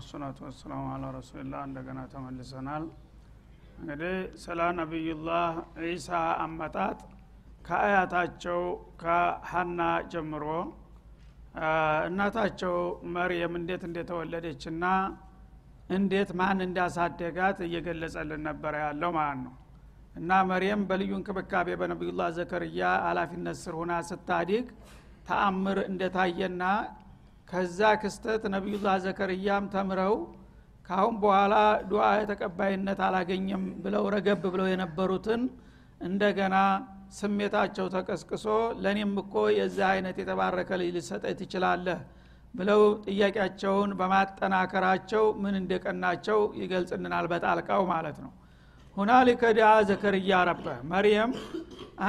ወሰላቱ ወሰላሙ ዐላ ረሱልላህ እንደገና ተመልሰናል። እንግዲህ ስለ ነብዩላህ ኢሳ አመጣጥ ከአያታቸው ከሐና ጀምሮ እናታቸው መርየም እንዴት እንደተወለደችና እንዴት ማን እንዳሳደጋት እየገለጸልን ነበር ያለው ማለት ነው። እና መርየም በልዩ እንክብካቤ በነብዩላህ ዘከርያ አላፊነት ስር ሆና ስታድግ ተአምር እንደታየና ከዛ ክስተት ነብዩላህ ዘከርያም ተምረው ካሁን በኋላ ዱዓ ተቀባይነት አላገኘም ብለው ረገብ ብለው የነበሩትን እንደገና ስሜታቸው ተቀስቅሶ ለኔም እኮ የዛ አይነት የተባረከ ልጅ ልሰጠት ይችላል ብለው ጥያቄያቸውን በማጠናከራቸው ምን እንደቀናቸው ይገልጽልናል በጣልቃው ማለት ነው። ሁናሊከ ዱዓ ዘከርያ ረበ መርየም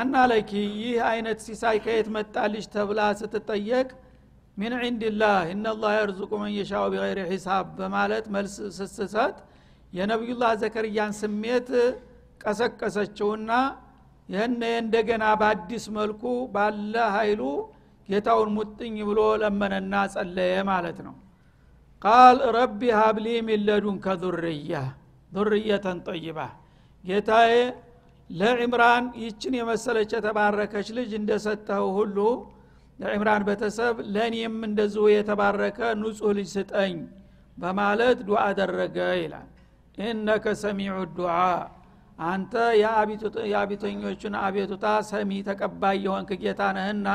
አና ለኪ ይህ አይነት ሲሳይ ከየት መጣልሽ ተብላ ስትጠየቅ ምን عندላህ ኢነላህ ይርዝቁ ማን ይሻው بغير حساب በማለት መልስ ስትሰጥ የነብዩላህ ዘከርያን ስሜት ቀሰቀሰችውና የነ እንደገና በአዲስ መልኩ ባለ ኃይሉ ጌታውን ሙጥኝ ብሎ ለመነና ጸለየ ማለት ነው። قال ربي هب لي من لدنك ذرية طيبة ጌታዬ ለኢምራን ይችን የመሰለች ተባረከች ልጅ እንደሰጠው ሁሉ ለኢምራን በተሰብ ለኔም እንደዚሁ የተባረከ ንጹህ ልጅ ስጠኝ በማለት ዱዓ አደረገ ይላል። إنك سميع الدعاء አንተ የአቢቶኞቹን አቤቱታ ሰሚ ተቀባይ የሆንክ ጌታ ነህና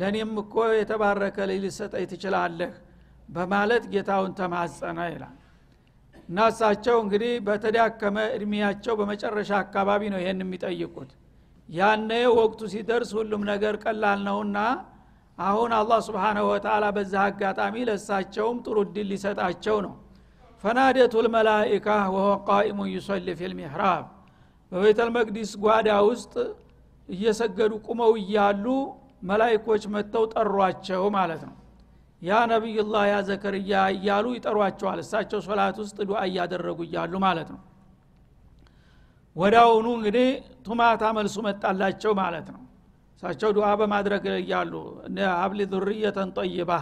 ለኔም እኮ የተባረከ ልጅ ልሰጠኝ ትችላለህ በማለት ጌታውን ተማጸነ ይላል። ናሳቸው እንግዲህ በተዳከመ እድሜያቸው በመጨረሻ አካባቢ ነው ይሄን የሚጠይቁት። ያኔ ወቅቱ ሲደርስ ሁሉም ነገር ቀላል ነውና አሁን አላህ Subhanahu Wa Ta'ala በዛ አጋጣሚ ለሳቸውም ጥሩ ድል ሊሰጣቸው ነው። ፈናደቱል መላኢካ ወሁ ቃኢሙ ይሰሊ ፊል ሚህራብ በቤተል መቅዲስ ጓዳ ውስጥ እየሰገዱ ቆመው ይያሉ መላእክቶች መጥተው ጠሯቸው ማለት ነው። ያ ነብዩላህ ያ ዘከርያ ይያሉ ይጠሯቸዋል እሳቸው ሶላት ውስጥ ዱዓ ያደረጉ ይያሉ ማለት ነው። ወዳውኑ እንግዲህ ቱማታ መልሱ መጣላቸው ማለት ነው። እሳቸው ዱዓ በማድረግ ይያሉ አብሊ ذريةን طيبة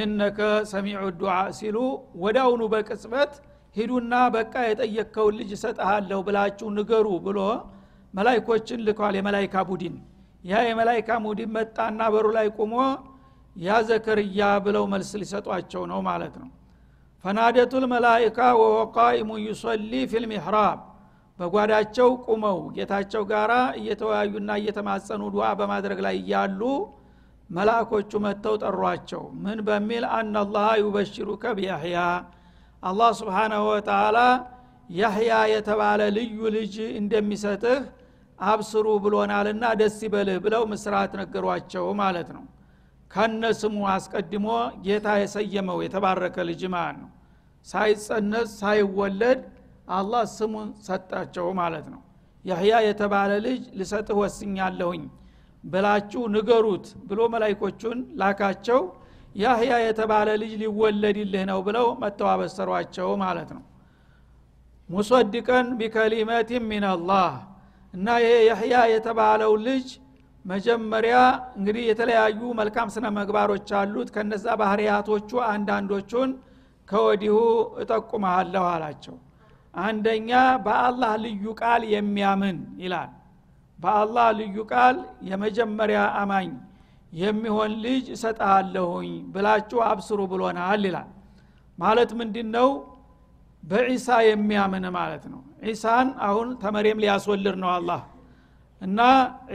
إنك سميع الدعاء ሲሉ ወዳውኑ በቅጽበት ሂዱና በቃ የጠየከው ልጅ ሰጣሃለሁ ብላችሁ ንገሩ ብሎ መላእክቶችን ልኳል የመላእክታ ቡድን። ያ የመላእክታ ቡድን መጣና በሩ ላይ ቆሞ ያ ዘከርያ ብለው መልስ ሊሰጧቸው ነው ማለት ነው። ፈናደቱል መላኢካ ወቃኢሙ ይሰሊ ፊል ሚህራብ በጓዳቸው ቆመው ጌታቸው ጋራ እየተወያዩና እየተማጸኑ ዱዓ በማድረግ ላይ ያሉ መላእክቶቹ መጥተው ጠሯቸው። ምን በሚል አንላህ ይበሽሩከ በያህያ አላህ Subhanahu Wa Ta'ala ያህያ የተባለ ልዩ ልጅ እንደሚሰጥህ አብስሩ ብሎናልና ደስ ይበልህ ብለው ምስራት ነገሯቸው ማለት ነው። ከነስሙ አስቀድሞ ጌታ የሰየመው የተባረከ ልጅ ማን ነው ሳይጸነስ ሳይወለድ አላህ ስሙን ሰጣቸው ማለት ነው። ያህያ የተባለ ልጅ ልሰጥህ ወስኛለሁኝ ብላችሁ ንገሩት ብሎ መላእክቶቹን ላካቸው። ያህያ የተባለ ልጅ ሊወለድልህ ነው ብለው መተዋበሰሯቸው ማለት ነው። ሙሰድቀን በከሊማት من الله እና ያህያ የተባለው ልጅ መጀመሪያ እንግዲህ የተለያዩ መልካም ስነ መግባሮች አሉት ከነዛ ባህሪያቶቹ አንዳንዶቹን ከወዲሁ እጠቁማለሁ አላቸው። አንደኛ በአላህ ልዩ ቃል የሚያምን ይላል። በአላህ ልዩ ቃል የመጀመሪያ አማኝ የሚሆን ልጅ ሰጣለሁኝ ብላችሁ አብስሩ ብሎናል ይላል። ማለት ምንድነው? በኢሳ የሚያምን ማለት ነው። ኢሳን አሁን ተመርየም ሊያስወልድ ነው አላህ እና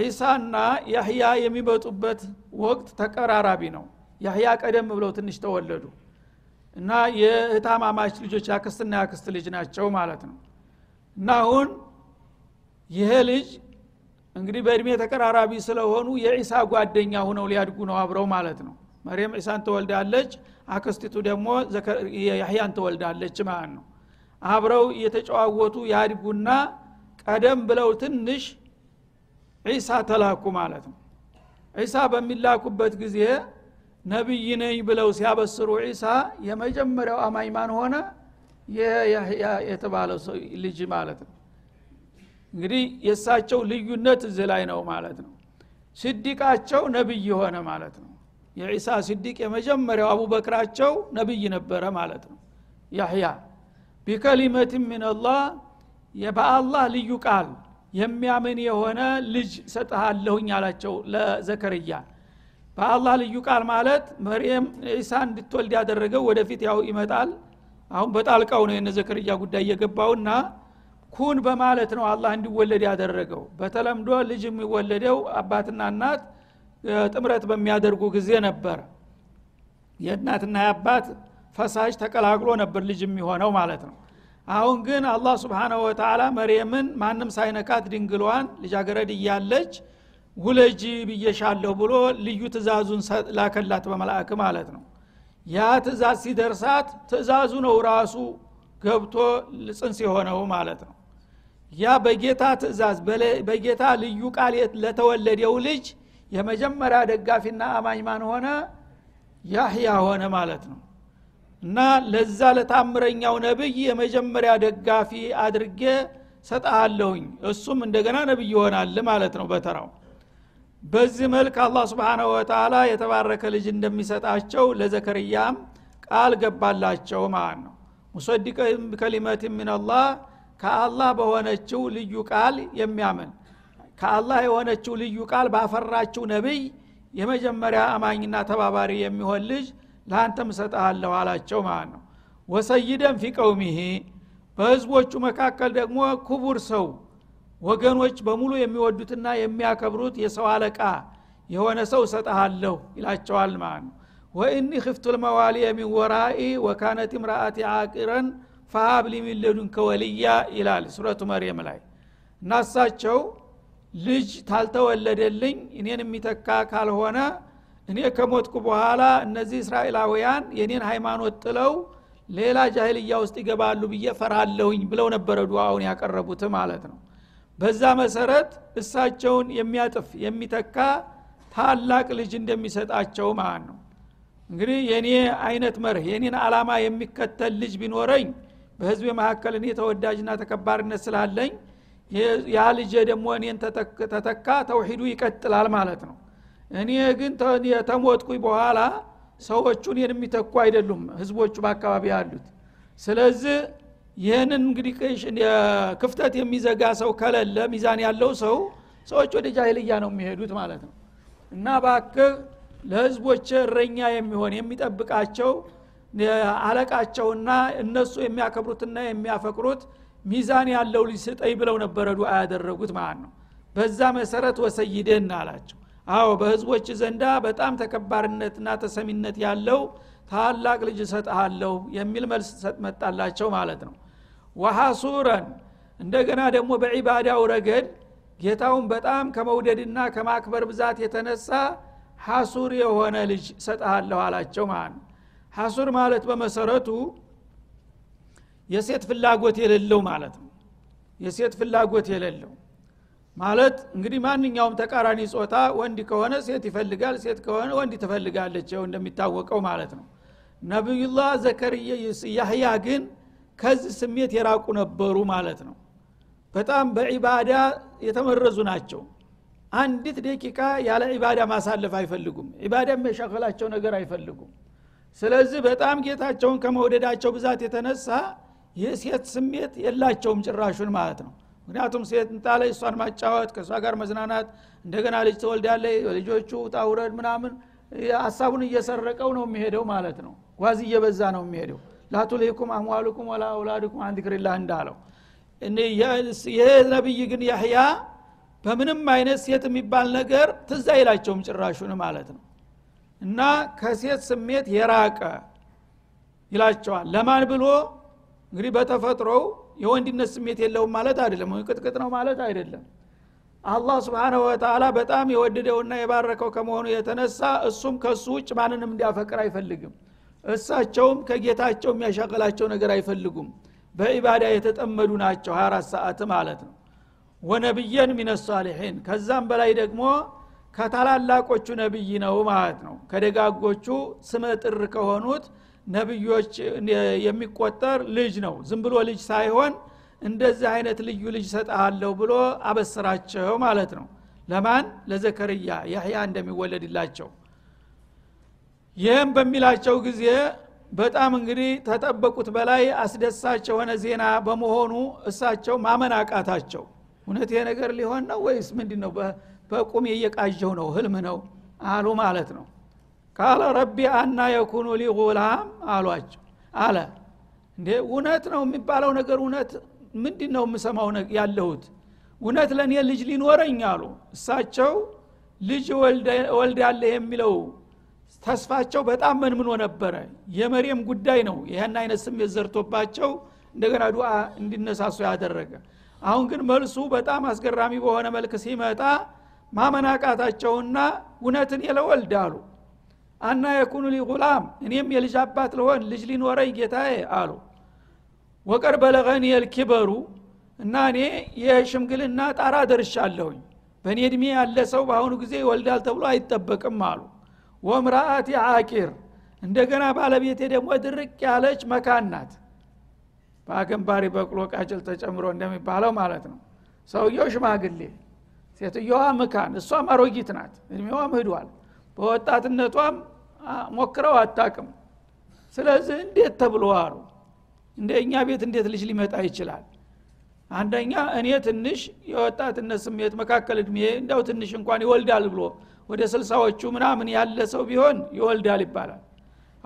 ኢሳና ያህያ የሚመጡበት ወቅት ተቀራራቢ ነው። ያህያ ቀደም ብለው ትንሽ ተወለዱ እና የህታማማች ልጆች አክስትና ያክስት ልጅ ናቸው ማለት ነው። እና አሁን ይሄ ልጅ እንግዲህ በእድሜ ተቀራራቢ ስለሆኑ የኢሳ ጓደኛ ሆነው ሊያድጉ ነው አብረው ማለት ነው። መርየም ኢሳን ተወልዳለች፣ አክስቲቱ ደግሞ ያህያን ተወልዳለች ማለት ነው። አብረው እየተጫወቱ ያድጉና ቀደም ብለው ትንሽ ኢሳ ተላኩ ማለት ነው። ኢሳ በሚላኩበት ጊዜ ነብይ ነኝ ብለው ሲያበስሩ ኢሳ የመጀመሪያው አማኝ ማን ሆነ? የያህያ የተባለው ሰው ልጅ ማለት ነው። እንግዲህ የሳቸው ልዩነት እዚህ ላይ ነው ማለት ነው። ሲዲቃቸው ነብይ ሆነ ማለት ነው። የኢሳ ሲዲቅ የመጀመሪያው አቡበክራቸው ነብይ ነበረ ማለት ነው። يحيى بكلمة من الله يبقى الله ليقال የሚያምን የሆነ ልጅ ሰጣለሁኝ አላቸው ለዘከርያ በአላህ ልዩ ቃል ማለት መርየም ኢሳን እንድትወልድ ያደረገው ወደፊት ያው ይመጣል አሁን በጣልቃው ነው የነዘከርያ ጉዳይ የገባውና ኩን በማለት ነው አላህ እንዲወለድ ያደረገው በተለምዶ ልጅ የሚወለደው አባትና እናት ጥምረት በሚያደርጉ ጊዜ ነበር የእናትና የአባት ፈሳሽ ተቀላቅሎ ነበር ልጅ የሚሆነው ማለት ነው አሁን ግን አላህ Subhanahu Wa Ta'ala መርየምን ማንም ሳይነካት ድንግሏን ልጃገረድ ይያለች ወለጂ በየሻለው ብሎ ልዩ ተዛዙን ላከላት በመላእክ ማለት ነው ያ ተዛዝ ሲደርሳት ተዛዙ ነው ራሱ ገብቶ ጽንስ የሆነው ማለት ነው ያ በጌታ ተዛዝ በጌታ ልዩ ቃል ለተወለደው ልጅ የመጀመሪያ ደጋፊና አማኝ ማን ሆነ ያህያ ሆነ ማለት ነው እና ለዛ ለታምረኛው ነብይ የመጀመሪያ ደጋፊ አድርጌ ሰጣለሁኝ እሱም እንደገና ነብይ ይሆናል ማለት ነው በተራው በዚህ መልክ አላህ Subhanahu Wa Ta'ala የተባረከ ልጅ እንደሚሰጣቸው ለዘከርያም ቃል ገባላቸው ማለት ነው ሙሰዲቀን በከሊማት من الله ከአላህ በሆነችው ልዩ ቃል የሚያምን ከአላህ የሆነችው ልዩ ቃል ባፈራችው ነብይ የመጀመሪያ አማኝና ተባባሪ የሚሆን ልጅ ላንተም ሰጣለሁ አላቸው ማለት ነው ወሰይደን في قومه በህዝቦቹ መካከል ደግሞ ክቡር ሰው ወገኖች በሙሉ የሚወዱትና የሚያከብሩት የሰው አለቃ የሆነ ሰው ሰጣለሁ ይላቸዋል ማለት ነው واني خفت الموالي من ورائي وكانت امراتي عاقرا فهب لي من لدنك وليا الى سوره مريم ላይ ናሳቸው ልጅ ታልተወለደልኝ እኔን የሚተካ ካልሆነ እኔ ከሞትኩ በኋላ እነዚህ እስራኤላውያን የኔን ሃይማኖት ጥለው ሌላ ጃሂልያ ውስጥ ይገባሉ ብዬ ፈራለሁኝ ብለው ነበር ዱዓውን ያቀረቡት ማለት ነው በዛ መሰረት እሳቸውን የሚያጥፍ የሚተካ ታላቅ ልጅ እንደሚሰጣቸው ማለት ነው እንግዲህ የኔ አይነት መርህ የኔን ዓላማ የሚከተል ልጅ ቢኖረኝ በህዝብ መካከል እኔ ተወዳጅና ተከባሪነት ስላለኝ ያ ልጅ ደግሞ እኔን ተተካ ተውሂዱ ይቀጥላል ማለት ነው እኔ ግን ተሞትኩኝ በኋላ ሰዎቹን የሚተኩ አይደሉም ህዝቦቹ በአካባቢ ያሉት ስለዚህ ይሄንን እንግዲህ ክፍተት የሚዘጋ ሰው ከለለ ሚዛን ያለው ሰዎች ወደ ጃሂልያ ነው የሚሄዱት ማለት ነው እና ባክ ለህዝቦች እረኛ የሚሆን የሚጠብቃቸው አለቃቸውና እነሱ የሚያከብሩትና የሚያፈቅሩት ሚዛን ያለው ሊሰጠይ ብለው ነበር ዱዓ ያደረጉት ማለት ነው በዛ መሰረት ወሰይደን አላቸው አዎ በህዝቦች ዘንዳ በጣም ተከባሪነትና ተሰሚነት ያለው ታላቅ ልጅ ሰጣለሁ የሚል መልስ ሰጥመጣላቸው ማለት ነው ወሐሱራን እንደገና ደግሞ በዒባዳው ረገድ ጌታውን በጣም ከመውደድና ከማክበር ብዛት የተነሳ ሐሱር የሆነ ልጅ ሰጣለሁ አላቸው ማለት ነው ሐሱር ማለት በመሰረቱ የሴት ፍላጎት የሌለው ማለት ነው የሴት ፍላጎት የሌለው ማለት እንግዲህ ማንኛውም ተቃራኒ ጾታ ወንድ ከሆነ ሴት ይፈልጋል ሴት ከሆነ ወንድ ትፈልጋለች ያው እንደሚታወቀው ማለት ነው ነብዩላህ ዘከርያ ይህያ ግን ከዚህ ስሜት የራቁ ነበሩ ማለት ነው በጣም በዒባዳ የተመረዙ ናቸው አንዲት ደቂቃ ያለ ዒባዳ ማሳለፍ አይፈልጉም ዒባዳ መሻገላቸው ነገር አይፈልጉም ስለዚህ በጣም ጌታቸውን ከመውደዳቸው ብዛት የተነሳ የሴት ስሜት የላቸውም ጭራሹን ማለት ነው ምክንያቱም ሴት እንታለ እሷን ማጫወት ከሷ ጋር መዝናናት እንደገና ልጅ ተወልዳለች ልጆቹ ጣውረድ ምናምን ሐሳቡን እየሰረቀው ነው የሚሄደው ማለት ነው ጓዝ እየበዛ ነው የሚሄደው ላቱልኩም አምዋሉኩም ወላ አውላዱኩም عن ذكر الله እንዳለው እኔ የነብይ ግን ያህያ በምንም አይነት ሴት የሚባል ነገር ትዝ አይላቸውም ጭራሹን ማለት ነው እና ከሴት ስሜት የራቀ ይላቸዋል ለማን ብሎ እንግዲህ በተፈጥሮው የወንድነት ስሜት የለውም ማለት አይደለም ወንቅጥቅጥ ነው ማለት አይደለም አላህ Subhanahu Wa Ta'ala በጣም የወደደውና የባረከው ከመሆኑ የተነሳ እሱም ከሱ ውጭ ማንንም እንዲያፈቅር አይፈልግም እሳቸውም ከጌታቸው የሚያሻቀላቸው ነገር አይፈልጉም በኢባዳ የተጠመዱ ናቸው 24 ሰዓት ማለት ነው ወነብየን ሚነ ሷሊሂን ከዛም በላይ ደግሞ ከታላላቆቹ ነብይ ነው ማለት ነው ከደጋጎቹ ስመጥር ከሆኑት ነብዮች የሚቆጠር ልጅ ነው ዝም ብሎ ልጅ ሳይሆን እንደዚህ አይነት ልዩ ልጅ ሰጣለሁ ብሎ አበስራቸው ማለት ነው ለማን ለዘከርያ ያህያ እንደሚወለድላቸው ይሄን በሚላቸው ጊዜ በጣም እንግዲህ ተጠበቁት በላይ አስደሳቸው ሆነ ዜና በመሆኑ እሳቸው ማመናቃታቸው እውነት ይሄ ነገር ሊሆን ነው ወይስ ምንድነው በቁም የየቃጀው ነው ህልም ነው አሉ ማለት ነው። قال ربي ان يكون لي غلام አሏቸው አለ እንዴ እውነት ነው የሚባለው ነገር እውነት ምንድነው የምሰማው ያለሁት እውነት ለኔ ልጅ ሊኖረኝ አሉ እሳቸው ልጅ ወልድ ያለ የሚለው ተስፋቸው በጣም ምን ነበረ የመርየም ጉዳይ ነው ይሄን አይነት ስም የዘርቶባቸው እንደገና ዱአ እንዲነሳሱ ያደረገ አሁን ግን መልሱ በጣም አስገራሚ በሆነ መልኩ ሲመጣ ማመናቃታቸውና እውነትን የለወልድ አሉ አና يكون لي غلام እኔም የልጅ አባት ልሆን ልጅ ሊኖረኝ ጌታዬ አሉ ወቀር በለገን የልክበሩ እና እኔ የሽምግልና ጣራ ደርሻለሁ በእኔ እድሜ ያለ ሰው ባሁን ጊዜ ወልዳል ተብሎ አይተበቀም አሉ ወምራአቲ አቂር እንደገና ባለቤቴ ደግሞ ድርቅ ያለች መካናት ባገምባሪ በቅሎ ቃጭል ተጨምሮ እንደሚባለው ማለት ነው ሰውየው ሽማግሌ ሴትዮዋ መካን እሷም አሮጊት ናት እድሜዋም ሄዷል በወጣትነቷም ሞክረው አጣቀም ስለዚህ እንዴት ተብሎ አሉ እንደኛ ቤት እንዴት ልጅ ሊመጣ ይችላል አንደኛ እኔ ትንሽ የወጣትነት ስሜት መካከለ እድሜ እንደው ትንሽ እንኳን ይወልዳል ብሎ ወደ 60ዎቹ ምናምን ያለ ሰው ቢሆን ይወልዳል ይባላል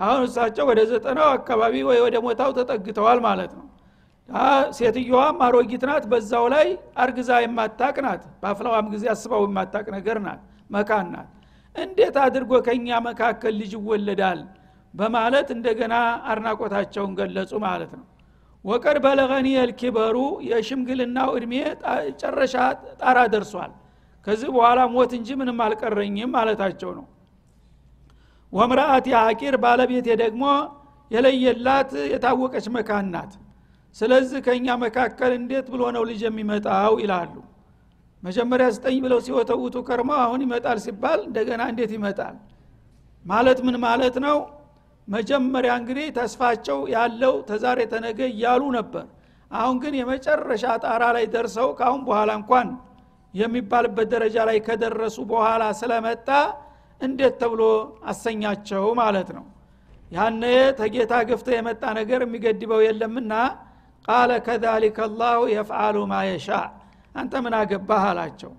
አሁን እሳቸው ወደ 90ው አካባቢ ወይ ወደ ሞታው ተጠግተዋል ማለት ነው ሴትዮዋም አሮጊት ናት በዛው ላይ አርግዛ የማታቅ ናት ባፍላዋም ጊዜ አስባው የማታቅ ነገር ናት መካን ናት እንዴት አድርጎ ከኛ መካከል ልጅ ይወለዳል በማለት እንደገና አርናቆታቸውን ገለጹ ማለት ነው ወቀር በለገን የልክበሩ የሽምግልናው እድሜ ጨረሻ ጣራ ደርሷል ከዚህ በኋላ ሞት እንጂ ምንም አልቀረኝም ማለታቸው ነው ወምራአት ያቂር ባለቤት ደግሞ የለየላት የታወቀች መካን ናት ስለዚህ ከኛ መካከል እንዴት ብሎ ነው ልጅ የሚመጣው ይላሉ መጀመሪያ 9 ብለው ሲወተውቱ ከርማ አሁን ይመጣል ሲባል እንደገና እንዴት ይመጣል ማለት ምን ማለት ነው መጀመሪያ እንግዲህ ተስፋቸው ያለው ተዛሬ ተነገ ያሉ ነበር አሁን ግን የመጨረሻ ጣራ ላይ ደርሰው ካሁን በኋላ እንኳን የሚባልበት ደረጃ ላይ ከደረሱ በኋላ ስለመጣ እንዴት ተብሎ አሰኛቸው ማለት ነው ያነ ተጌታ ገፍተ የመጣ ነገር የሚገድበው የለምና قال كذلك الله يفعل ما يشاء አንተ ምን አገባህ አላቸው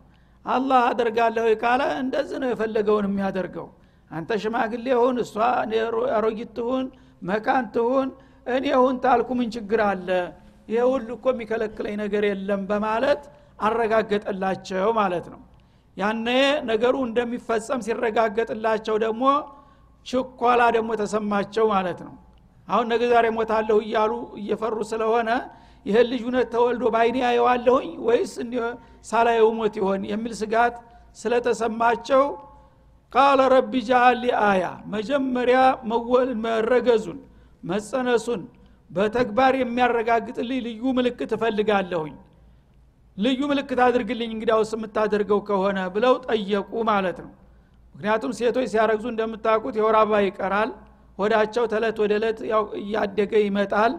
አላህ አደርጋለሁ ይካለ እንደዚህ ነው የፈለገውን የሚያደርገው አንተ ሽማግሌ ሆን እሷ አሮጊት ሆን መካን ሆን እኔ ሆን ታልኩ ምን ችግር አለ ይሄው ሁሉ እኮ የሚከለክለኝ ነገር የለም በማለት አረጋገጠላቸው ማለት ነው ያነ ነገሩ እንደሚፈጸም ሲረጋገጥላቸው ደግሞ ችኮላ ደግሞ ተሰማቸው ማለት ነው አሁን ነገ ዛሬ ሞታለሁ እያሉ እየፈሩ ስለሆነ ይሄ ልጅ እውነት ተወልዶ ባይኔ ያየዋለሁኝ ወይስ ሳላየው ሞት ይሆን የሚል ስጋት ስለተሰማቸው قال رب اجعل لي آية መጀመሪያ መረገዙን መጸነሱን በተግባር የሚያረጋግጥልኝ ልዩ ምልክት እፈልጋለሁኝ ልዩ ምልክት አድርግልኝ እንግዲያውስ የምታደርገው ከሆነ ብለው ጠየቁ ማለት ነው ምክንያቱም ሴቶች ሲያረግዙ እንደምታውቁት የወር አበባ ይቀራል ሆዳቸው ተለት ወደለት ያደገ ይመጣል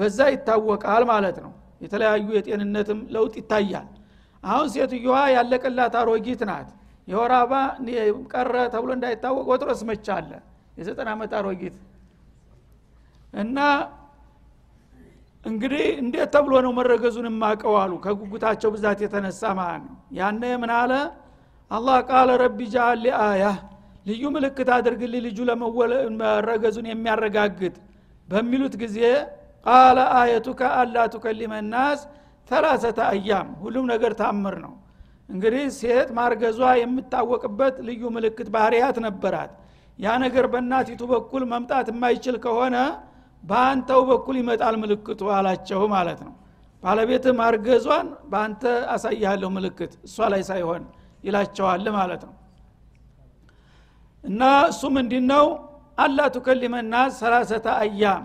በዛ ይታወቃል ማለት ነው የተለያዩ የጤንነትም ለውጥ ይታያል አሁን ሴትዮዋ ያለቀላት አሮጊት ናት የወር አበባ ቀረ ተብሎ እንዳይታወቅ ወጥሮስ መቻለ የ90 ዓመት አሮጊት እና እንግዲህ እንዴት ተብሎ ነው መረገዙንም ማቀው አሉ ከጉጉታቸው ብዛት የተነሳ ማን ያነ ምን አለ አላህ قال ربي اجعل لي آية ልዩ ምልክት አድርግልኝ ልጁ ለመወለድ መረገዙን የሚያረጋግጥ በሚሉት ጊዜ قال آيتك الا تكلم الناس 3 ايام ሁሉም ነገር ታምር ነው እንግዲህ ሴት ማርገዟ የምታወቅበት ልዩ ምልክት ባህሪያት ነበራት ያ ነገር በእናቲቱ በኩል መምጣት የማይችል ከሆነ ባንተው በኩል ይመጣል ምልክቱ አላቸው ማለት ነው ባለቤት ማርገዟን ባንተ አሳያለሁ ምልክት እሷ ላይ ሳይሆን ይላቸዋል ማለት ነው እና እሱም እንዲነው አላ ተከለመና 30 አያም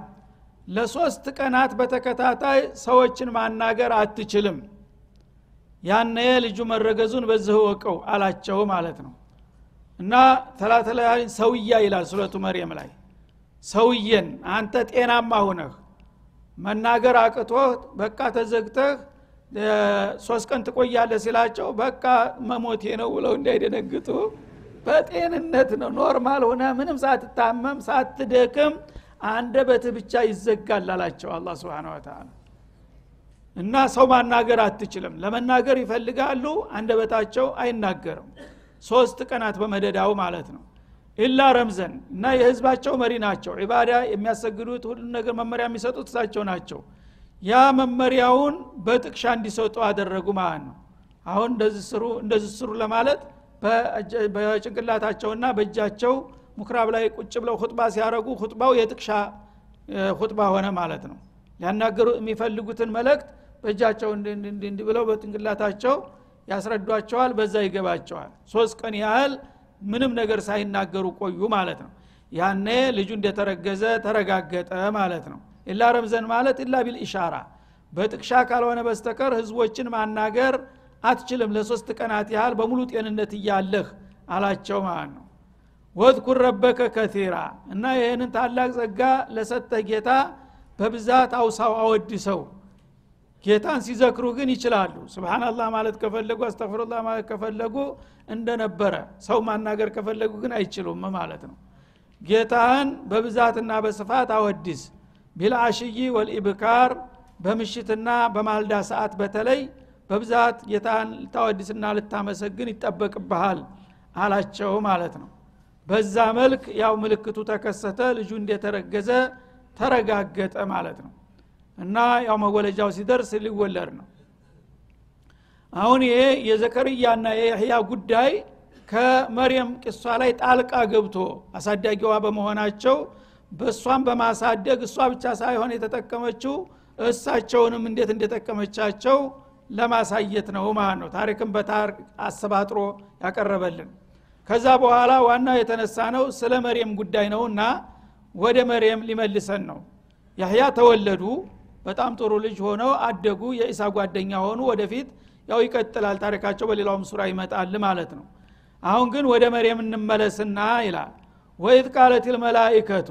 ለ3 ቀናት በተከታታይ ሰዎችን ማናገር አትችልም ያነ ልጁ መረገዙን በዚህ ወቀው አላቸው ማለት ነው እና 30 ላይ ሰውያ ይላል ሱረቱ መርየም ላይ ሰውየን አንተ ጤናማ ሆነህ መናገር አቅቶህ በቃ ተዘግተህ 3 ቀን ትቆያለህ ሲላቸው በቃ መሞቴ ነው ብለው እንዳይደነግጡ በጤንነት ነው ኖርማል ሆነ ምንም ሳትታመም ሳትደክም አንደበት ብቻ ይዘጋል አላቸው አላህ Subhanahu Wa Ta'ala። እና ሰው ማናገር አትችልም። ለማናገር ይፈልጋሉ አንደበታቸው አይናገርም። 3 ቀናት በመደዳው ማለት ነው። ኢላ ረምዘን እና የህዝባቸው መሪ ናቸው። ኢባዳ የሚያሰግዱት ሁሉ ነገር መመሪያ የሚሰጡት እሳቸው ናቸው። ያ መመሪያውን በጥቅሻ እንዲሰጡ አደረጉ ማለት ነው። አሁን እንደዚህ ስሩ ለማለት በጭንቅላታቸውና በእጃቸው ምክራብ ላይ ቁጭ ብለው ኹጥባ ሲያረጉ ኹጥባው የጥቅሻ ኹጥባ ሆነ ማለት ነው። ያናገሩ የሚፈልጉትን መልእክት በእጃቸው እንደ ብለው በጭንቅላታቸው ያስረዷቸዋል። በዛ ይገባቸዋል። 3 ቀን ያህል ምንም ነገር ሳይናገሩ ቆዩ ማለት ነው። ያኔ ልጁ እንደተረገዘ ተረጋገጠ ማለት ነው። ኢላ ረምዘን ማለት ኢላ ቢልኢሻራ በጥቅሻ ካልሆነ በስተቀር ህዝቦችን ማናገር አትችልም ለ3 ቀናት ያህል በሙሉ ጤንነት ይያለህ አላቸው ማለት ነው። ወዝኩር ረበከ ከثيرا እና ይሄንን ታላቅ ጸጋ ለሰጠ ጌታ በብዛት አውሳው አወድሰው። ጌታን ሲዘክሩ ግን ይችላሉ። ሱብሃንአላህ ማለት ከፈለጉ አስተግፍሩላህ ማለት ከፈለጉ እንደነበረ ሰው ማናገር ከፈለጉ ግን አይችሉም ማለት ነው። ጌታን በብዛትና በስፋት አወድስ ቢልአሽይ ወልኢብካር በመሽትና በማልዳ ሰዓት በተለይ በብዛት ጌታን ታወድስና ልታመሰግን ይጠበቅብሃል አላቸው ማለት ነው። በዛ መልክ ያው ምልክቱ ተከሰተ። ልጁ እንደተረገዘ ተረጋገጠ ማለት ነው። እና ያው መወለጃው ሲደርስ ሊወለድ ነው። አሁን ይሄ የዘከርያና የህያ ጉዳይ ከመርየም ቂሷ ላይ ጣልቃ ገብቶ አሳዳጊዋ በመሆናቸው በሷን በማሳደግ እሷ ብቻ ሳይሆን የተጠቀመችው እሳቸውንም እንዴት እንደተጠቀመቻቸው ለማሳየት ነው ማለት ነው። ታሪክን በታሪክ አሰባጥሮ ያቀረበልን። ከዛ በኋላ ዋናው የተነሳ ነው ስለ መርየም ጉዳይ ነውና ወደ መርየም ሊመልሰን ነው። ያህያ ተወለዱ። በጣም ጥሩ ልጅ ሆነው አደጉ። የኢሳ ጓደኛ ሆኑ። ወደፊት ያው ይቀጥላል ታሪካቸው በሌላውም ሱራ ይመጣል ማለት ነው። አሁን ግን ወደ መርየም እንመለስና ይላል ወይት ቃለቲል መላኢከቱ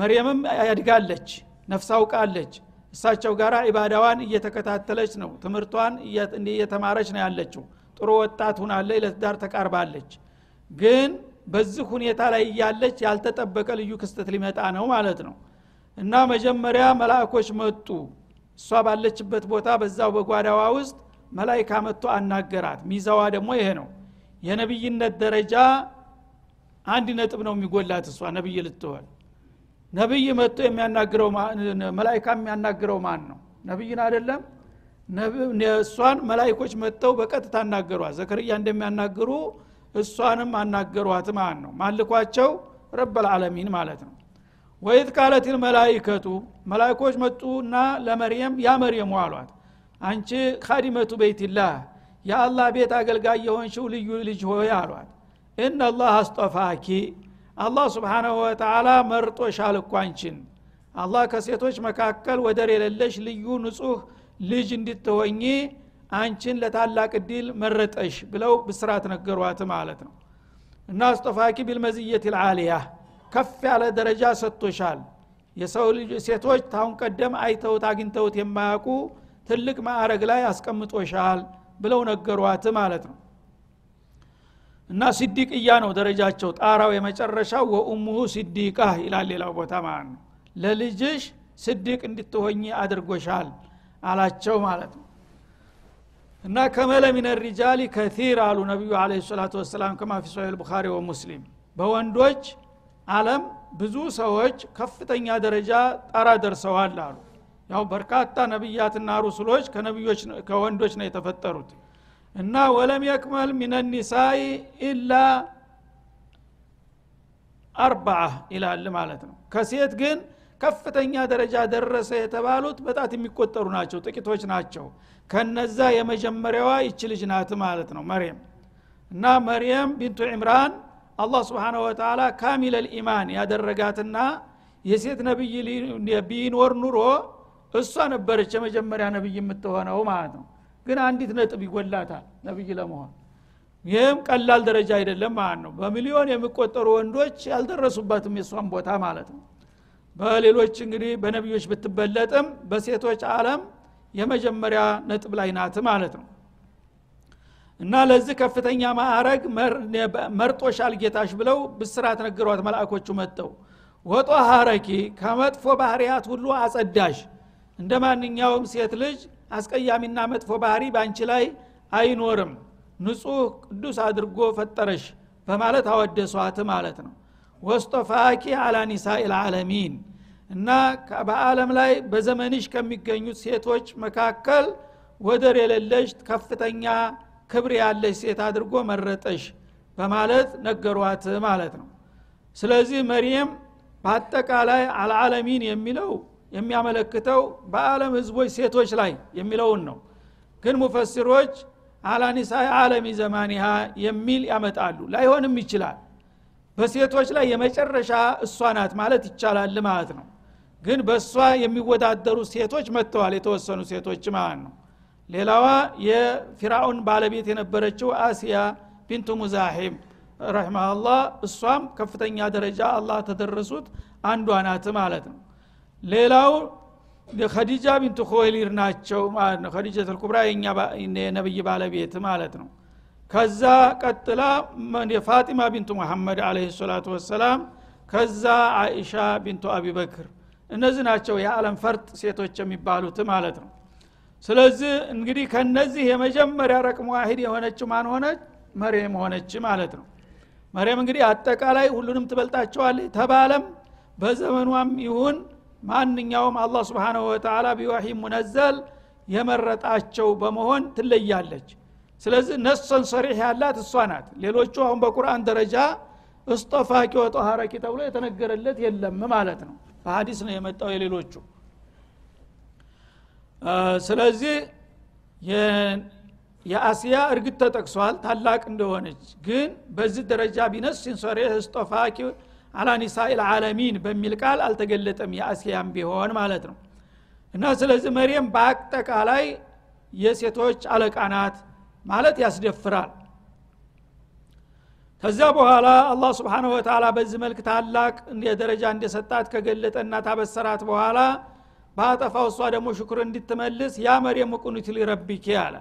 መርየምም ያድጋለች ነፍሳው ቃለች እሳቸው ጋራ ኢባዳዋን እየተከታተለች ነው። ትምርቷን እየተማረች ነው ያለችው። ጥሩ ወጣት ሆናለች። ለትዳር ተቃርባለች። ግን በዚህ ሁኔታ ላይ ያለች ያልተጠበቀ ልዩ ክስተት ሊመጣ ነው ማለት ነው። እና መጀመሪያ መላእክቶች መጡ። እሷ ባለችበት ቦታ በዛው በጓዳዋ ውስጥ መላእክት መጥቶ አናገራት። ሚዛዋ ደግሞ ይሄ ነው። የነብይነት ደረጃ 1 ነጥብ ነው የሚጎላት። እሷ ነብይ ልትሆን ነብይ መጥቶ የሚያናግረው መላእክት የሚያናግረው ማን ነው? ነብይን አይደለም። እሷን መላእክቶች መጥተው በቀጥታ አናገሯት። ዘከርያ እንደሚያናግሩ እሷንም አናገሯት ማለት ነው። ማልኳቸው ረብል ዓለሚን ማለት ነው። ወይት ቃለቲል መላኢከቱ መላእክቶች መጡና ለመርየም ያ መርየም አሏት አንቺ ኻዲመቱ በይቲላህ ያአላህ ቤት አገልጋይ የሆንሽው ልዩ ልጅ ሆይ አሏት። ኢነላህ አስጠፋኪ አላህ Subhanahu Wa Ta'ala መርጦሻል እኮ አንቺን አላህ ከሴቶች መካከል ወደር የሌለሽ ልዩ ንጹህ ልጅ እንድትሆኚ አንቺን ለታላቅ ዲል መረጠሽ ብለው ብስራት ነገሯት ማለት ነው። እና አስጠፋኪ ቢልመዝየቲል ዓሊያ ከፍ ያለ ደረጃ ሰጥቶሻል። የሰው ልጅ ሴቶች ታውን ቀደም አይተውት አግኝተውት የማያውቁ ትልቅ ማዕረግ ላይ አስቀምጦሻል ብለው ነገሯት ማለት ነው። እና ሲዲቅያ ነው ደረጃቸው ጣራው የመጨረሻው ወኡሙሁ ሲዲቃ ኢላል ሌላው ቦታ ማለት ነው። ለልጅሽ ሲዲቅ እንድትሆኚ አድርጎሻል አላቸው ማለት ነው። እና ከመለ ሚን الرجال كثير አሉ ነብዩ አለይሂ ሰላቱ ወሰለም ከማ في صحيح البخاري ومسلم በወንዶች ዓለም ብዙ ሰዎች ከፍተኛ ደረጃ ጣራ ደርሰዋል አሉ። ያው በርካታ ነብያትና ሩስሎች ከነብዮች ከወንዶች ነው የተፈጠሩት። እና ወለም ይክመል من النساء الا 4 ኢላል ማለት ነው። ከሴት ግን ከፍተኛ ደረጃ ደረሰ የተባሉት በጣት የሚቆጠሩ ናቸው ጥቂቶች ናቸው። ከነዛ የመጀመሪያዋ እቺ ልጅ ናት ማለት ነው መርየም። እና መርየም ቢንቱ ኢምራን አላህ Subhanahu Wa Ta'ala ካሚለል ኢማን ያደረጋትና የሴት ነብይ ቢኖር ኑሮ እሷ ነበረች የመጀመሪያ ነብይ የምትሆነው ማለት ነው። ግን 1 ነጥብ ይጎላታል ነብይ ለመሆን። ይሄም ቀላል ደረጃ አይደለም ማለት ነው። በሚሊዮን የሚቆጠሩ ወንዶች ያልደረሱባትም የሷን ቦታ ማለት ነው። በሌሎች እንግዲህ በነብዮች ብትበለጥም በሴቶች ዓለም የመጀመሪያ ነጥብ ላይ ናት ማለት ነው። እና ለዚህ ከፍተኛ ማዕረግ መርጦሻል ጌታሽ ብለው ብስራት ነገሯት መላእክቶቹ መጥተው ወጧሃረኪ ከመጥፎ ባህሪያት ሁሉ አጸዳሽ እንደማንኛውም ሴት ልጅ አስቀያሚና መጥፎ ባህሪ ባንቺ ላይ አይኖርም ንጹህ ቅዱስ አድርጎ ፈጠረሽ በማለት አወደሷት ማለት ነው ወስጠፋኪ አላ ኒሳኢል ዓለሚን እና በአለም ላይ በዘመንሽ ከሚገኙት ሴቶች መካከል ወደር የለለሽ ከፍተኛ ክብር ያለሽ ሴት አድርጎ መረጠሽ በማለት ነገሯት ማለት ነው ስለዚህ መርየም በአጠቃላይ አልዓለሚን የሚለው የሚያመለክተው በአለም ህዝቦች ሴቶች ላይ የሚለው ነው ግን ሙፈሲሮች አላ ኒሳኢ ዓለሚ ዘማኒሃ የሚል ያመጣሉ ላይሆንም ይችላል በሴቶች ላይ የመጨረሻ እሷ ናት ማለት ይቻላል ማለት ነው ግን በሷ የሚወዳደሩ ሴቶች መጥተዋል የተወሰኑ ሴቶች ማለት ነው ሌላዋ የፍራኦን ባለቤት የነበረችው አሲያ ቢንቱ ሙዛሂም ረህመሁላህ እሷም ከፍተኛ ደረጃ አላህ ተደረሱት አንዷ ናት ማለት ነው ሌላው ኸዲጃ ቢንቱ ኹወይሊድ ናቸው ማለት ነው ኸዲጃቱል ኩብራ የኛ ነብይ ባለቤት ማለት ነው ከዛ ቀጥላ ፋጢማ ቢንቱ መሐመድ አለይሂ ሰላቱ ወሰለም ከዛ አኢሻ ቢንቱ አቢበክር እነዚህ ናቸው የዓለም ፈርጥ ሴቶች የሚባሉት ማለት ነው ስለዚህ እንግዲህ ከነዚህ የመጀመሪያ ረቅም ዋሂድ የሆነች ማን ሆነች መርየም ሆነች ማለት ነው መርየም እንግዲህ አጠቃላይ ሁሉንም ትበልጣቸዋለች ተባለም በዘመኑም ይሁን ማንኛውም አላህ Subhanahu Wa Ta'ala ቢወሂ ሙነዘል የመረጣቸው በመሆን ትለያለች ስለዚህ ነስን ሰሪህ ያላት እሷ ናት ሌሎቹ አሁን በቁርአን ደረጃ እስጠፋቂ ወጣሃራቂ ተብሎ የተነገረለት የለም ማለት ነው በሐዲስ ነው የመጣው የሌሎቹ ስለዚህ የአሲያ እርግጥ ተጠቅሷል ታላቅ እንደሆነች ግን በዚህ ደረጃ ቢነስ ሲንሰሪህ እስጠፋቂ አላ ኒሳኢል ዓለሚን በሚል ቃል አልተገለጠም የአሲያም ቢሆን ማለት ነው እና ስለዚህ መርየም በአጠቃላይ የሴቶች አለቃ ናት ማለት ያስደፍራል ከዛ በኋላ አላህ Subhanahu Wa Ta'ala በዚህ መልክ ታላቅ እንደደረጃ እንደሰጣት ከገለጠና ታበሰራት በኋላ ባጠፋው ሷ ደግሞ ሽኩር እንድትመልስ ያ መርየም ቁኑት ለረብኪ ያለ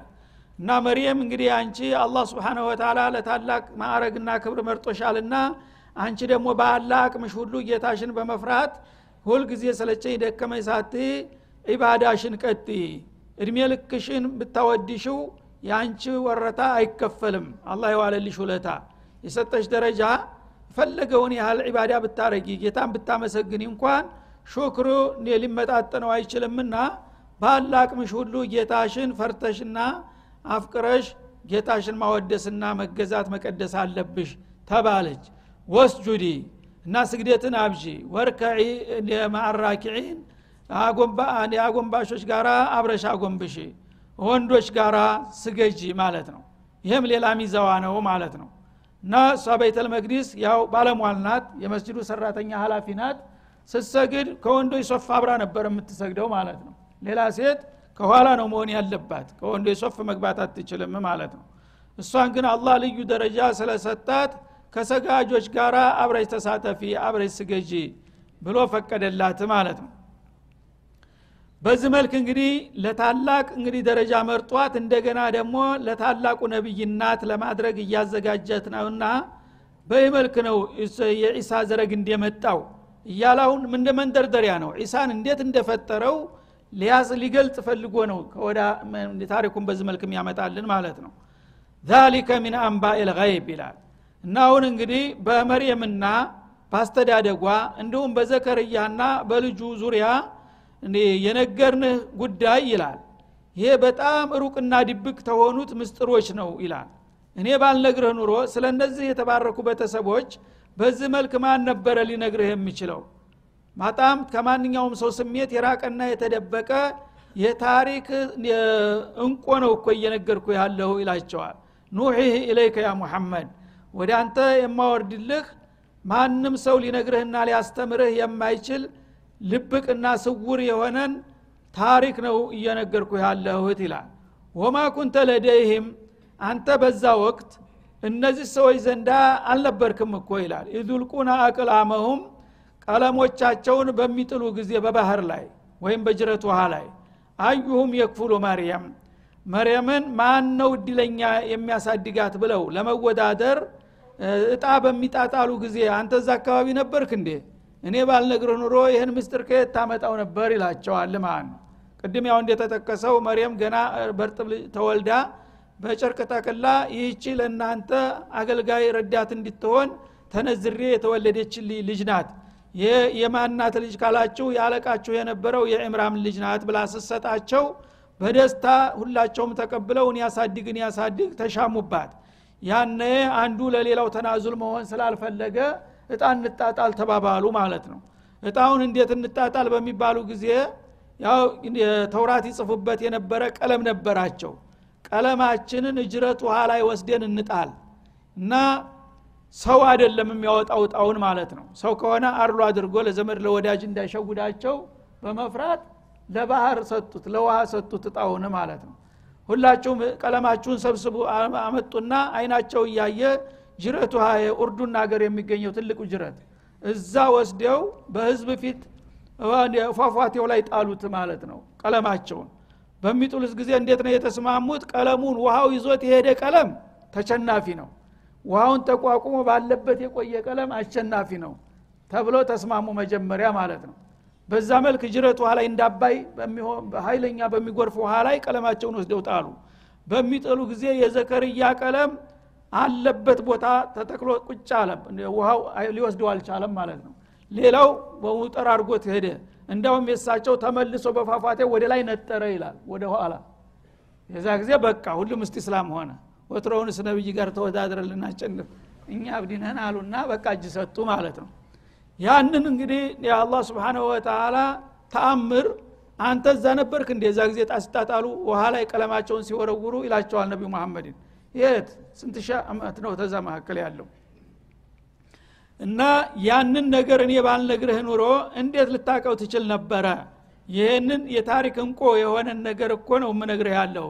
እና መርየም እንግዲህ አንቺ አላህ Subhanahu Wa Ta'ala ለታላቅ ማዕረግና ክብር መርጦሻልና አንቺ ደግሞ በአላቅምሽ ሁሉ ጌታሽን በመፍራት ሁሉ ጊዜ ሰለቸኝ ደከመኝ ሳት ኢባዳሽን ቀጥይ እድሜ ልክሽን ብታወድሽው ያንቺ ወረታ አይከፈልም አላህ ይዋለልሽ ሁለታ የሰጠሽ ደረጃ ፈለገውን ያህል ኢባዳ ብታረጊ ጌታን ብታመሰግኒ እንኳን ሹክሩ ሊመጣጠነው አይችልምና ባላቅምሽ ሁሉ ጌታሽን ፈርተሽና አፍቅረሽ ጌታሽን ማወደስና መገዛት መቀደስ አለብሽ ተባለች ወስጁዲ እና ስግደትን አብጂ ወርካዒ ለማራኪዒን አጎንባሾች ጋራ አብረሻ ጎንብሽ ወንዶች ጋራ ስገጂ ማለት ነው ይሄም ሌላ ሚዛዋ ነው ማለት ነው እና ሰበይተል መቅዲስ ያው ባለሟልናት የመስጂዱ ሰራተኛ ሐላፊናት ስሰግድ ከወንዶች ሶፍ አብራ ነበር የምትሰግደው ማለት ነው ሌላ ሴት ከኋላ ነው መሆን ያለባት ከወንዶች ሶፍ መግባት አትችልም ማለት ነው እሷን ግን አላህ ልዩ ደረጃ ስለሰጣት ከሰጋጆች ጋራ አብረሽ ተሳተፊ አብረሽ ስገጂ ብሎ ፈቀደላት ማለት ነው በዚህ መልክ እንግዲህ ለታላቅ እንግዲህ ደረጃ መርጧት እንደገና ደግሞ ለታላቁ ነብይናት ለማድረግ እያዘጋጀት ነውና በዚህ መልክ ነው የኢሳ ዘረግ እንደመጣው እያላሁን ምን እንደመንደርደሪያ ነው ኢሳን እንዴት እንደፈጠረው ሊገልጽ ፈልጎ ነው ከወዳ ታሪኩን በዚህ መልክ የሚያመጣልን ማለት ነው ذلك من انباء الغيب ይላል እና አሁን እንግዲህ በመርየምና ባስተዳደጓ እንዲሁም በዘከርያና በልጁ ዙሪያ የነገርንህ ጉዳይ ይላል ይሄ በጣም ሩቅና ድብቅ ተሆኑት ምስጥሮች ነው ይላል እኔ ባልነግርህ ኑሮ ስለነዚህ የተባረኩ ቤተሰቦች በዚህ መልክ ማን ነበረ ሊነግርህ የሚችለው ማጣም ከማንኛውም ሰው ስሜት የራቀና የተደበቀ የታሪክ እንቆ ነው እኮ እየነገርኩ ያለው ይላቸዋል ኑሂህ ኢለይከ ያ ሙሐመድ ወደ አንተ የማወርድልህ ማንም ሰው ሊነግርህና ሊያስተምርህ የማይችል ልብቅና ስውር የሆነን ታሪክ ነው እየነገርኩህ ያለሁት ይላል ወማ ኩንተ ለደይህም አንተ በዛ ወቅት እነዚህ ሰዎች ዘንዳ አልነበርክም እኮ ይላል ኢዙልቁና አቅላመሁም ቀለሞቻቸውን በሚጥሉ ጊዜ በባህር ላይ ወይም በጅረት ውሃ ላይ አዩሁም የክፍሉ ማርያም መርየምን ማን ነው እድለኛ የሚያሳድጋት ብለው ለመወዳደር እጣ በሚጣጣሉ ጊዜ አንተ እዛ አካባቢ ነበርክ እንዴ እኔ ባልነግርህ ኑሮ ይሄን ምስጢር ከየት ታመጣው ነበር ይላቸዋል ማለት ነው። ቅድም ያው እንደተጠቀሰው መርየም ገና በርጥብ ተወልዳ በጨርቅ ተከላ ይህቺ ለእናንተ አገልጋይ ረዳት እንድትሆን ተነዝሬ የተወለደችልኝ ልጅ ናት። የማናት ልጅ ካላችሁ ያለቃችሁ የነበረው የኢምራም ልጅ ናት ብላ ሰጣቸው። በደስታ ሁላቸውም ተቀብለው ያሳድግ ተሻሙባት። ያኔ አንዱ ለሌላው ተናዙል መሆን ስላልፈለገ እጣን እንጣጣል ተባባሉ ማለት ነው። እጣውን እንዴት እንጣጣል በሚባሉ ጊዜ ያው ተውራት ይጽፉበት የነበረ ቀለም ነበራቸው። ቀለማችንን እጅረት ውሃ ላይ ወስደን እንጣል እና ሰው አይደለም የሚያወጣው ጣውን ማለት ነው። ሰው ከሆነ አርሎ አድርጎ ለዘመድ ለወዳጅ እንዳይሸውዳቸው በመፍራት ለባህር ሰጡት ለውሃ ሰጡት ጣውን ማለት ነው። ሁላችሁም ቀለማችሁን ሰብስቡ አመጡና አይናቸው ያየ ጅረቱ ሃይ ኡርዱን ሀገር የሚገኘው ትልቁ ጅረት እዛ ወስደው በህዝብ ፊት ፏፏቴው ላይ ጣሉት ማለት ነው። ቀለማቸውን በሚጥሉስ ጊዜ እንዴት ነው የተስማሙት? ቀለሙን ውሃው ይዞት የሄደ ቀለም ተሸናፊ ነው፣ ውሃውን ተቋቁሞ ባለበት የቆየ ቀለም አሸናፊ ነው ተብሎ ተስማሙ መጀመሪያ ማለት ነው። በዛ መልክ ጅረት ውሃ ላይ እንዳባይ ኃይለኛ በሚጎርፍ ውሃ ላይ ቀለማቸውን ወስደው ጣሉ። በሚጥሉ ጊዜ የዘከርያ ቀለም አለበት ቦታ ተተክሎ ቁጭ አለ። ውሃው ሊወስደው አልቻለም ማለት ነው። ሌላው በውጠር አድርጎት ሄደ። እንደውም የሳቸው ተመልሶ በፏፏቴ ወደ ላይ ነጠረ ይላል ወደ ኋላ። የዛ ጊዜ በቃ ሁሉም እስቲስላም ሆነ። ወትሮውንስ ነብይ ጋር ተወዳድረልና ጨንፍ እኛ አብዲነን አሉና በቃ እጅ ሰጡ ማለት ነው። ያንን እንግዲህ የአላህ Subhanahu Wa Ta'ala ተአምር አንተ እዛ ነበርክ እንደ የዛ ጊዜ ጣስጣጣሉ ውሃ ላይ ቀለማቸውን ሲወረውሩ ይላቸዋል ነብዩ መሐመድን። የት ስንት ሺህ አመት ነው ተዛ መካከል ያለው እና ያንን ነገር እኔ ባልነግርህ ኑሮ እንዴት ልታውቀው ትችል ነበረ? ይሄንን የታሪክ እንቆ የሆነ ነገር እኮ ነው የምነግርህ ያለው።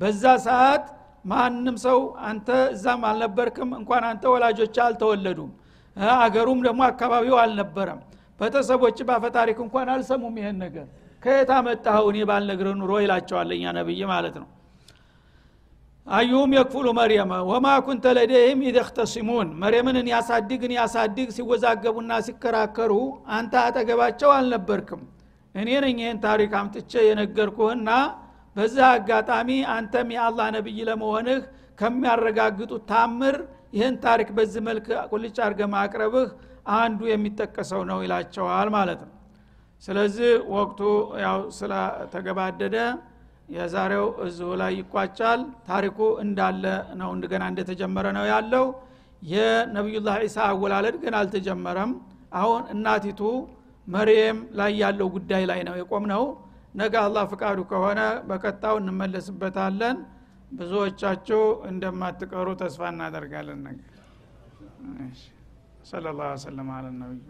በዛ ሰዓት ማንም ሰው አንተ እዛም አልነበርክም፣ እንኳን አንተ ወላጆች አልተወለዱም፣ አገሩም ደግሞ አካባቢው አልነበረም፣ በተሰቦች ባፈታሪክ እንኳን አልሰሙም። ይሄን ነገር ከየት አመጣኸው እኔ ባልነግርህ ኑሮ ይላቸዋል እኛ ነብይ ማለት ነው። አዩም የክፍሉ መርየም ወማ ኩንተ ለደህም ይደختصمون መርየምን ያሳድግ ሲወዛገቡና ሲከራከሩ አንተ አጠገባቸው አልነበርክም። እኔ ነኝ ይሄን ታሪክ አምጥቼ የነገርኩህና በዛ አጋጣሚ አንተም የአላህ ነብይ ለመሆንህ ከሚያረጋግጡ ታምር ይሄን ታሪክ በዚህ መልክ ቁልጭ አድርገህ ማቅረብህ አንዱ የሚጠቀሰው ነው ይላቸዋል ማለት ነው። ስለዚህ ወቅቱ ያው ስለ ተገባደደ የዛሬው እዚሁ ላይ ይቋጫል። ታሪኩ እንዳለ ነው እንደገና እንደተጀመረ ነው ያለው። የነብዩላህ ኢሳ አወላለድ ግን አልተጀመረም። አሁን እናቲቱ መርየም ላይ ያለው ጉዳይ ላይ ነው የቆምነው። ነገ አላህ ፈቃዱ ከሆነ በቀጣው እንመለስበታለን። ብዙዎቻችሁ እንደማትቀሩ ተስፋ እናደርጋለን። ነገ ኢንሻአላህ ሰለላሁ ዐለይሂ ወሰለም አለ ነብዩ